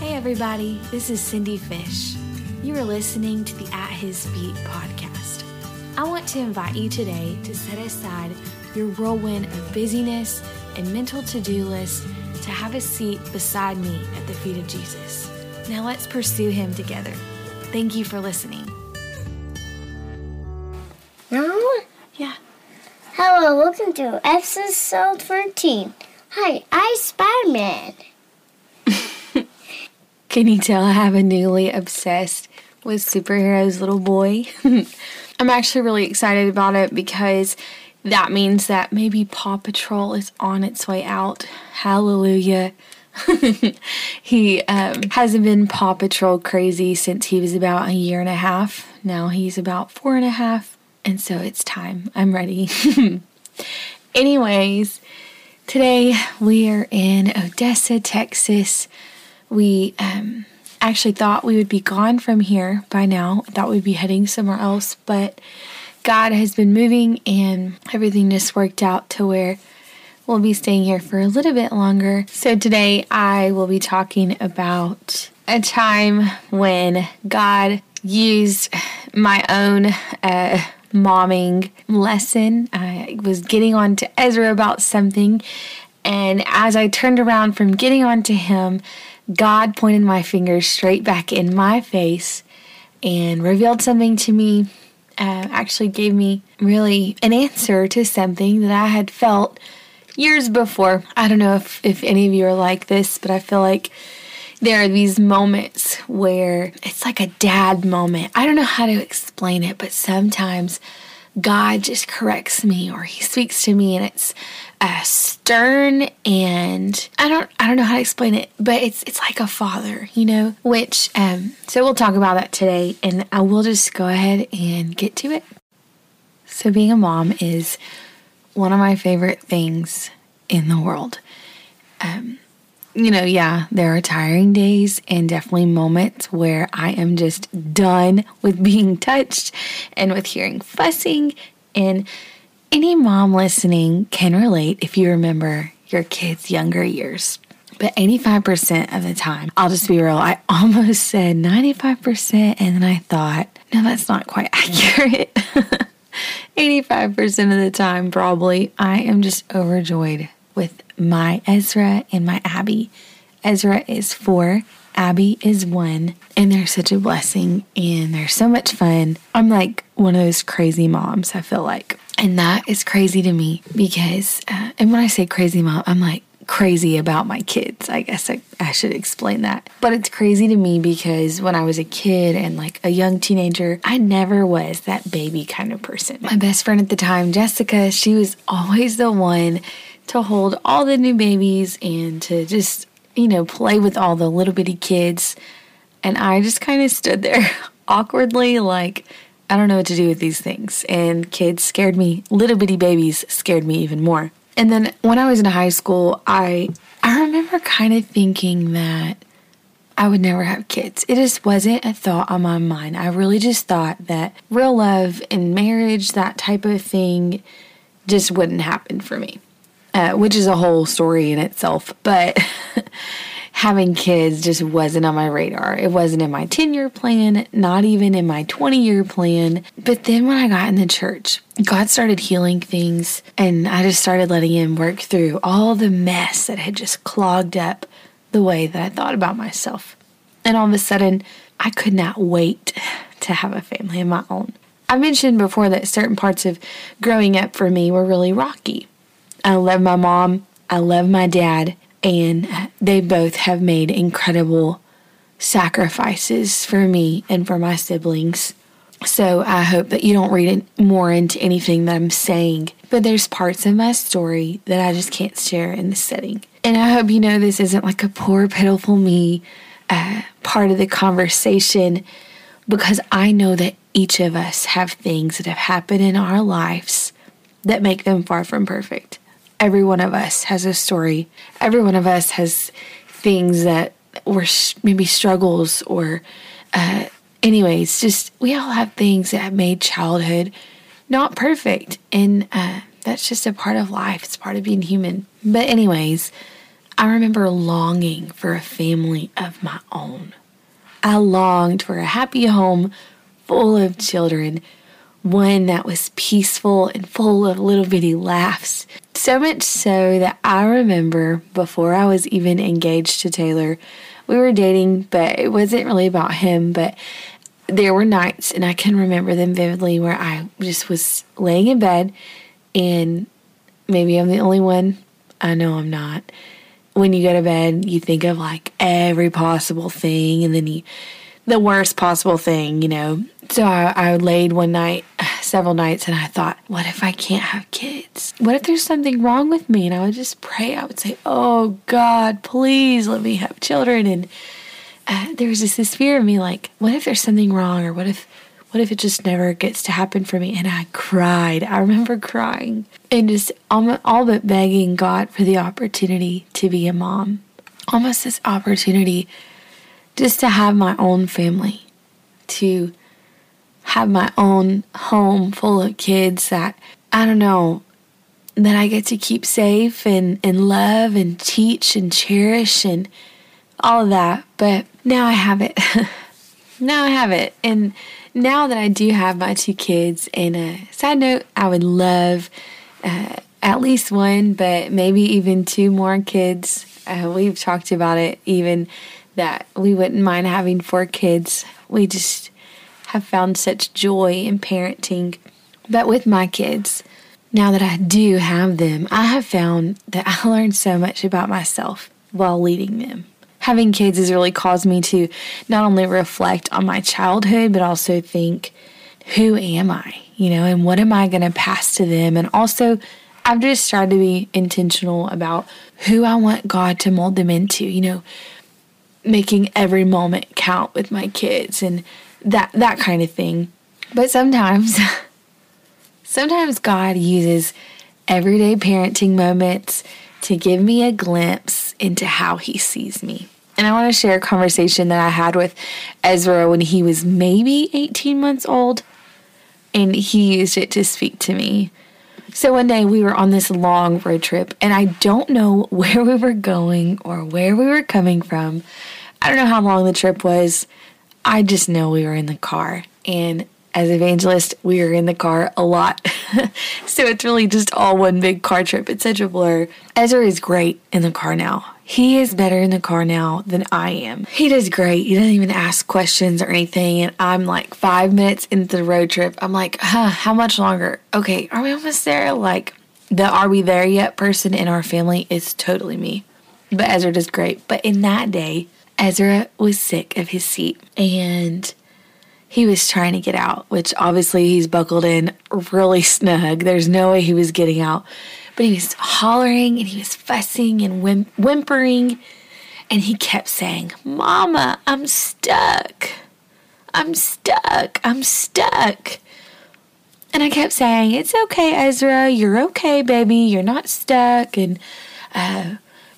Hey everybody, this is Cindy Fish. You are listening to the At His Feet podcast. I want to invite you today to set aside your whirlwind of busyness and mental to-do list to have a seat beside me at the feet of Jesus. Now let's pursue him together. Thank you for listening. Hello, welcome to SSL 14. Hi, I'm Spider-Man. Can you tell I have a newly obsessed with superheroes little boy? I'm actually really excited about it because that means that maybe Paw Patrol is on its way out. Hallelujah. He hasn't been Paw Patrol crazy since he was about a year and a half. Now he's about 4.5. And so it's time. I'm ready. Anyways, today we are in Odessa, Texas. We actually thought we would be gone from here by now. I thought we'd be heading somewhere else, but God has been moving and everything just worked out to where we'll be staying here for a little bit longer. So today I will be talking about a time when God used my own momming lesson. I was getting on to Ezra about something, and as I turned around from getting on to him, God pointed my finger straight back in my face and revealed something to me, actually gave me really an answer to something that I had felt years before. I don't know if any of you are like this, but I feel like there are these moments where it's like a dad moment. I don't know how to explain it, but sometimes God just corrects me or he speaks to me and it's stern, and I don't know how to explain it, but it's like a father, you know, which, so we'll talk about that today, and I will just go ahead and get to it. So being a mom is one of my favorite things in the world. You know, yeah, there are tiring days and definitely moments where I am just done with being touched and with hearing fussing. And any mom listening can relate if you remember your kids' younger years. But 85% of the time, I'll just be real, I almost said 95%, and then I thought, no, that's not quite accurate. 85% of the time, probably, I am just overjoyed with my Ezra and my Abby. Ezra is 4, Abby is 1, and they're such a blessing, and they're so much fun. I'm like one of those crazy moms, I feel like, and that is crazy to me because, and when I say crazy mom, I'm like crazy about my kids. I guess I should explain that, but it's crazy to me because when I was a kid and like a young teenager, I never was that baby kind of person. My best friend at the time, Jessica, she was always the one to hold all the new babies and to just, you know, play with all the little bitty kids. And I just kind of stood there awkwardly like, I don't know what to do with these things. And kids scared me. Little bitty babies scared me even more. And then when I was in high school, I remember kind of thinking that I would never have kids. It just wasn't a thought on my mind. I really just thought that real love and marriage, that type of thing, just wouldn't happen for me. Which is a whole story in itself, but having kids just wasn't on my radar. It wasn't in my 10-year plan, not even in my 20-year plan. But then when I got in the church, God started healing things, and I just started letting him work through all the mess that had just clogged up the way that I thought about myself. And all of a sudden, I could not wait to have a family of my own. I mentioned before that certain parts of growing up for me were really rocky. I love my mom, I love my dad, and they both have made incredible sacrifices for me and for my siblings. So I hope that you don't read more into anything that I'm saying. But there's parts of my story that I just can't share in this setting. And I hope you know this isn't like a poor, pitiful me part of the conversation, because I know that each of us have things that have happened in our lives that make them far from perfect. Every one of us has a story. Every one of us has things that were maybe struggles or anyways, just we all have things that have made childhood not perfect. And that's just a part of life. It's part of being human. But anyways, I remember longing for a family of my own. I longed for a happy home full of children, one that was peaceful and full of little bitty laughs. So much so that I remember before I was even engaged to Taylor, we were dating, but it wasn't really about him, but there were nights, and I can remember them vividly, where I just was laying in bed, and maybe I'm the only one. I know I'm not. When you go to bed, you think of like every possible thing, and then the worst possible thing, you know. So I laid one night, several nights, and I thought, what if I can't have kids? What if there's something wrong with me? And I would just pray. I would say, oh God, please let me have children. And there was just this fear of me, like, what if there's something wrong, or what if it just never gets to happen for me? And I cried. I remember crying and just all but begging God for the opportunity to be a mom. Almost this opportunity just to have my own family, to have my own home full of kids that, I don't know, that I get to keep safe and love and teach and cherish and all of that. But now I have it. Now I have it. And now that I do have my two kids, and a side note, I would love at least one, but maybe even two more kids. We've talked about it, even that we wouldn't mind having 4 kids. We just have found such joy in parenting. But with my kids, now that I do have them, I have found that I learned so much about myself while leading them. Having kids has really caused me to not only reflect on my childhood, but also think, who am I? You know, and what am I going to pass to them? And also, I've just tried to be intentional about who I want God to mold them into, you know, making every moment count with my kids and that kind of thing. But sometimes God uses everyday parenting moments to give me a glimpse into how He sees me. And I want to share a conversation that I had with Ezra when he was maybe 18 months old, and he used it to speak to me. So one day we were on this long road trip, and I don't know where we were going or where we were coming from. I don't know how long the trip was. I just know we were in the car, and as evangelists, we are in the car a lot. So it's really just all one big car trip. It's such a blur. Ezra is great in the car now. He is better in the car now than I am. He does great. He doesn't even ask questions or anything. And I'm like 5 minutes into the road trip. I'm like, how much longer? Okay, are we almost there? Like, the are we there yet person in our family is totally me. But Ezra does great. But in that day, Ezra was sick of his seat, and he was trying to get out, which obviously he's buckled in really snug. There's no way he was getting out. But he was hollering, and he was fussing and whimpering. And he kept saying, Mama, I'm stuck. I'm stuck. I'm stuck. And I kept saying, it's okay, Ezra. You're okay, baby. You're not stuck. And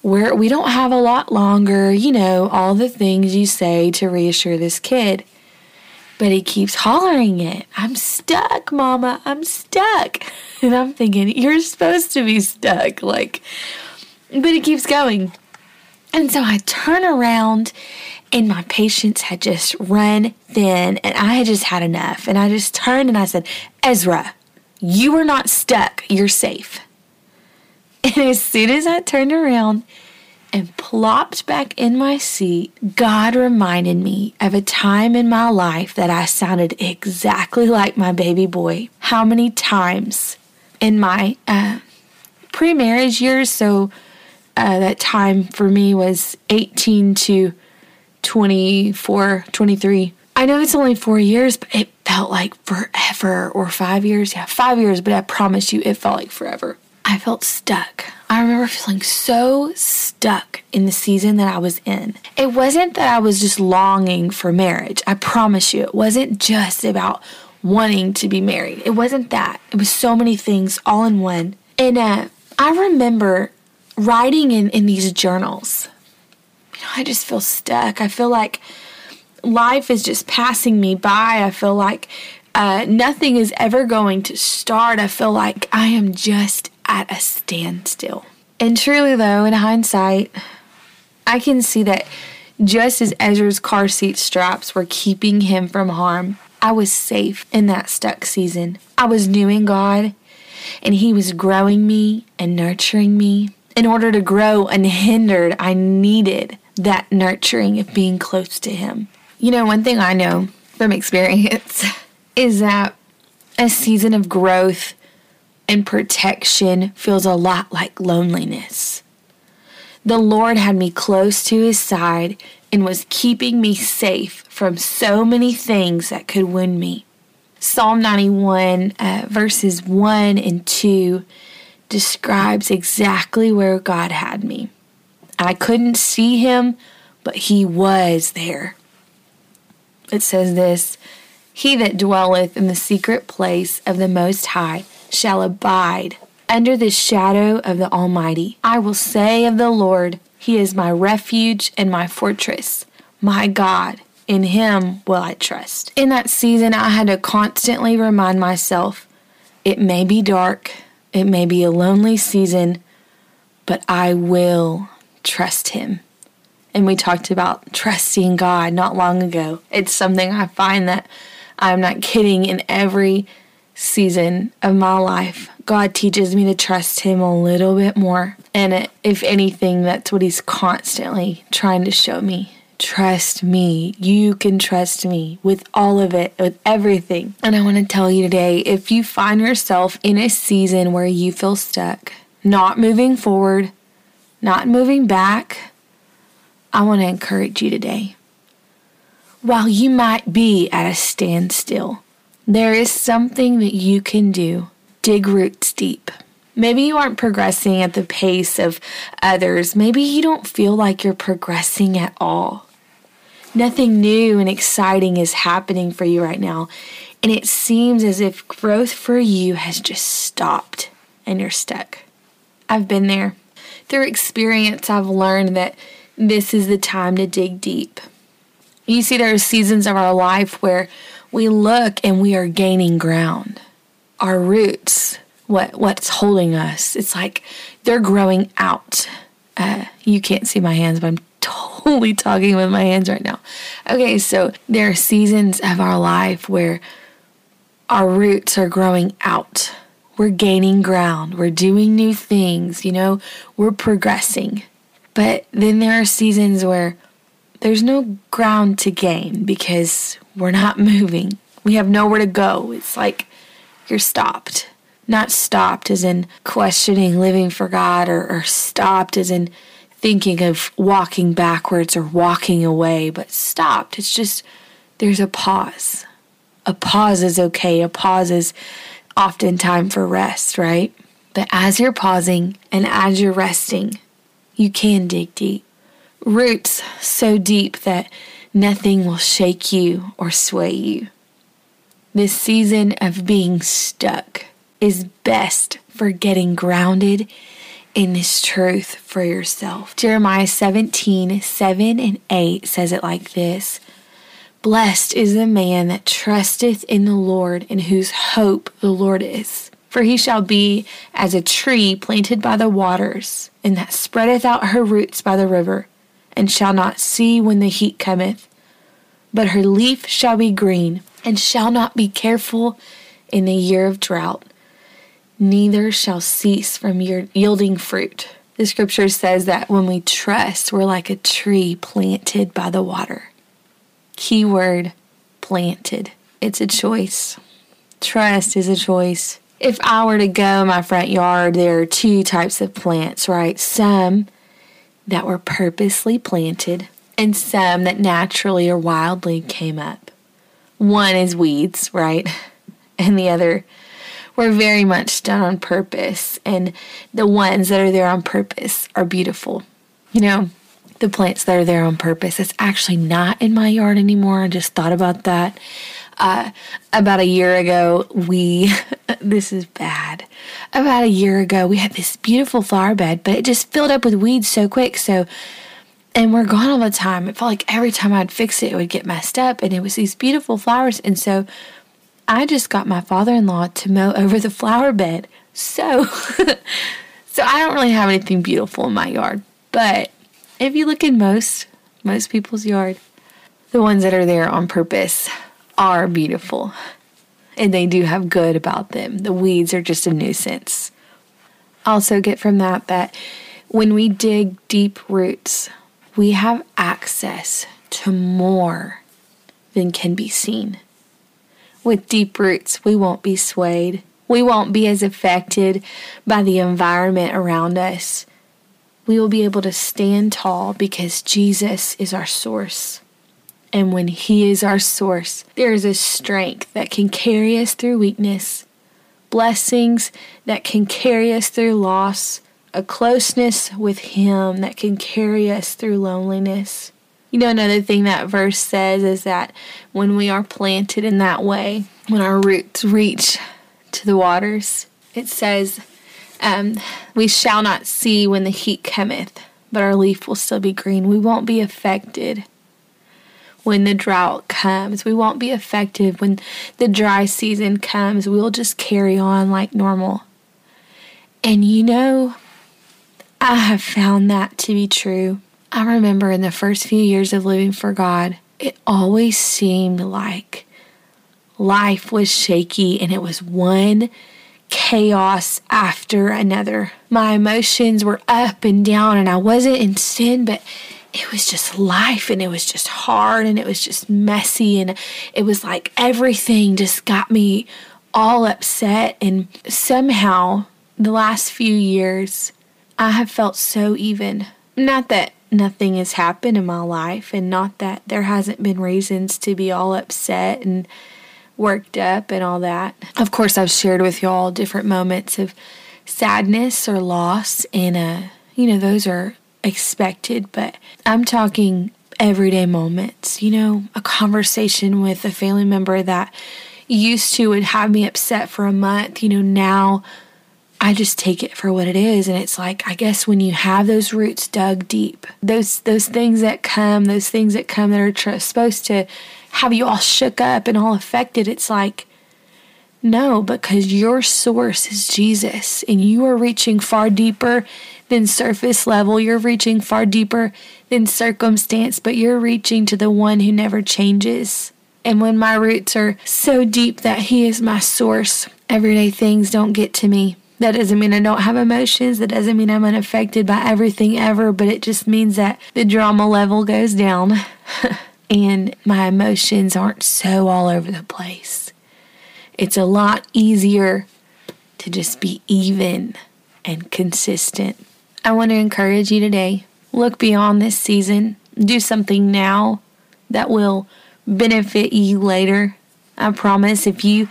we don't have a lot longer. You know, all the things you say to reassure this kid. But he keeps hollering it. I'm stuck, Mama. I'm stuck. And I'm thinking, you're supposed to be stuck. Like, but he keeps going. And so I turn around, and my patience had just run thin, and I had just had enough. And I just turned and I said, Ezra, you are not stuck. You're safe. And as soon as I turned around and plopped back in my seat, God reminded me of a time in my life that I sounded exactly like my baby boy. How many times in my pre-marriage years, so that time for me was 18 to 24, 23. I know it's only 4 years, but it felt like forever, or 5 years. Yeah, 5 years, but I promise you it felt like forever. I felt stuck. I remember feeling so stuck in the season that I was in. It wasn't that I was just longing for marriage. I promise you, it wasn't just about wanting to be married. It wasn't that. It was so many things all in one. And I remember writing in these journals, you know, I just feel stuck. I feel like life is just passing me by. I feel like nothing is ever going to start. I feel like I am just at a standstill. And truly, though, in hindsight, I can see that just as Ezra's car seat straps were keeping him from harm, I was safe in that stuck season. I was new in God, and He was growing me and nurturing me. In order to grow unhindered, I needed that nurturing of being close to Him. You know, one thing I know from experience is that a season of growth and protection feels a lot like loneliness. The Lord had me close to His side and was keeping me safe from so many things that could wound me. Psalm 91 verses 1 and 2 describes exactly where God had me. I couldn't see Him, but He was there. It says this, "He that dwelleth in the secret place of the Most High shall abide under the shadow of the Almighty. I will say of the Lord, He is my refuge and my fortress, my God. In Him will I trust." In that season, I had to constantly remind myself, it may be dark, it may be a lonely season, but I will trust Him. And we talked about trusting God not long ago. It's something I find that I'm not kidding in every season of my life. God teaches me to trust Him a little bit more. And if anything, that's what He's constantly trying to show me. Trust me. You can trust me with all of it, with everything. And I want to tell you today, if you find yourself in a season where you feel stuck, not moving forward, not moving back, I want to encourage you today. While you might be at a standstill, there is something that you can do. Dig roots deep. Maybe you aren't progressing at the pace of others. Maybe you don't feel like you're progressing at all. Nothing new and exciting is happening for you right now. And it seems as if growth for you has just stopped and you're stuck. I've been there. Through experience, I've learned that this is the time to dig deep. You see, there are seasons of our life where we look and we are gaining ground. Our roots, what's holding us, it's like they're growing out. You can't see my hands, but I'm totally talking with my hands right now. Okay, so there are seasons of our life where our roots are growing out. We're gaining ground. We're doing new things, you know. We're progressing. But then there are seasons where there's no ground to gain because we're not moving. We have nowhere to go. It's like you're stopped. Not stopped as in questioning living for God or stopped as in thinking of walking backwards or walking away, but stopped. It's just there's a pause. A pause is okay. A pause is often time for rest, right? But as you're pausing and as you're resting, you can dig deep. Roots so deep that nothing will shake you or sway you. This season of being stuck is best for getting grounded in this truth for yourself. Jeremiah 17:7 and 8 says it like this. Blessed is the man that trusteth in the Lord and whose hope the Lord is. For he shall be as a tree planted by the waters, and that spreadeth out her roots by the river, and shall not see when the heat cometh. But her leaf shall be green, and shall not be careful in the year of drought, neither shall cease from yielding fruit. The scripture says that when we trust, we're like a tree planted by the water. Keyword, planted. It's a choice. Trust is a choice. If I were to go in my front yard, there are two types of plants, right? Some that were purposely planted and some that naturally or wildly came up. One is weeds, right? And the other were very much done on purpose. And the ones that are there on purpose are beautiful. You know, the plants that are there on purpose, it's actually not in my yard anymore. I just thought about that. About a year ago, About a year ago, we had this beautiful flower bed, but it just filled up with weeds so quick. And we're gone all the time. It felt like every time I'd fix it, it would get messed up. And it was these beautiful flowers. And so I just got my father-in-law to mow over the flower bed. So So I don't really have anything beautiful in my yard. But if you look in most people's yard, the ones that are there on purpose are beautiful. And they do have good about them. The weeds are just a nuisance. Also get from that when we dig deep roots, we have access to more than can be seen. With deep roots, we won't be swayed. We won't be as affected by the environment around us. We will be able to stand tall because Jesus is our source. And when He is our source, there is a strength that can carry us through weakness, blessings that can carry us through loss, a closeness with Him that can carry us through loneliness. You know, another thing that verse says is that when we are planted in that way, when our roots reach to the waters, it says, we shall not see when the heat cometh, but our leaf will still be green. We won't be affected when the drought comes. We won't be affected when the dry season comes. We'll just carry on like normal. And you know, I have found that to be true. I remember in the first few years of living for God, it always seemed like life was shaky and it was one chaos after another. My emotions were up and down, and I wasn't in sin, but it was just life, and it was just hard, and it was just messy, and it was like everything just got me all upset. And somehow the last few years I have felt so even. Not that nothing has happened in my life, and not that there hasn't been reasons to be all upset and worked up and all that. Of course, I've shared with y'all different moments of sadness or loss, and those are expected, but I'm talking everyday moments. You know, a conversation with a family member that used to would have me upset for a month. You know, now I just take it for what it is, and it's like, I guess when you have those roots dug deep, those things that come that are supposed to have you all shook up and all affected, it's like, no, because your source is Jesus, and you are reaching far deeper than surface level. You're reaching far deeper than circumstance, but you're reaching to the one who never changes. And when my roots are so deep that He is my source, everyday things don't get to me. That doesn't mean I don't have emotions. That doesn't mean I'm unaffected by everything ever, but it just means that the drama level goes down and my emotions aren't so all over the place. It's a lot easier to just be even and consistent. I want to encourage you today. Look beyond this season. Do something now that will benefit you later. I promise, if you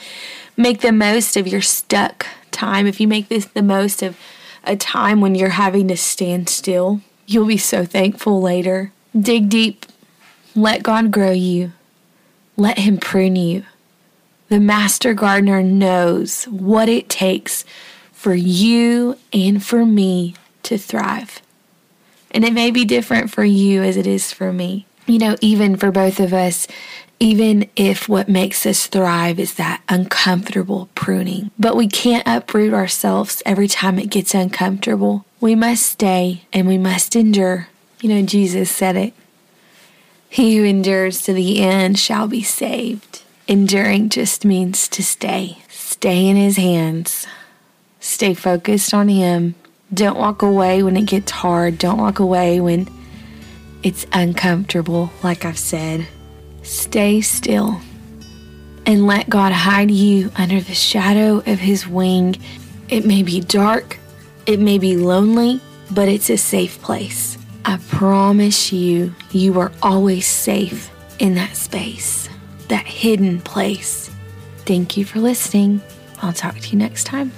make the most of your stuck time, if you make this the most of a time when you're having to stand still, you'll be so thankful later. Dig deep. Let God grow you. Let Him prune you. The master gardener knows what it takes for you and for me to thrive. And it may be different for you as it is for me. You know, even for both of us, even if what makes us thrive is that uncomfortable pruning. But we can't uproot ourselves every time it gets uncomfortable. We must stay and we must endure. You know, Jesus said it. He who endures to the end shall be saved. Enduring just means to stay. Stay in His hands. Stay focused on Him. Don't walk away when it gets hard. Don't walk away when it's uncomfortable, like I've said. Stay still and let God hide you under the shadow of His wing. It may be dark, it may be lonely, but it's a safe place. I promise you, you are always safe in that space, that hidden place. Thank you for listening. I'll talk to you next time.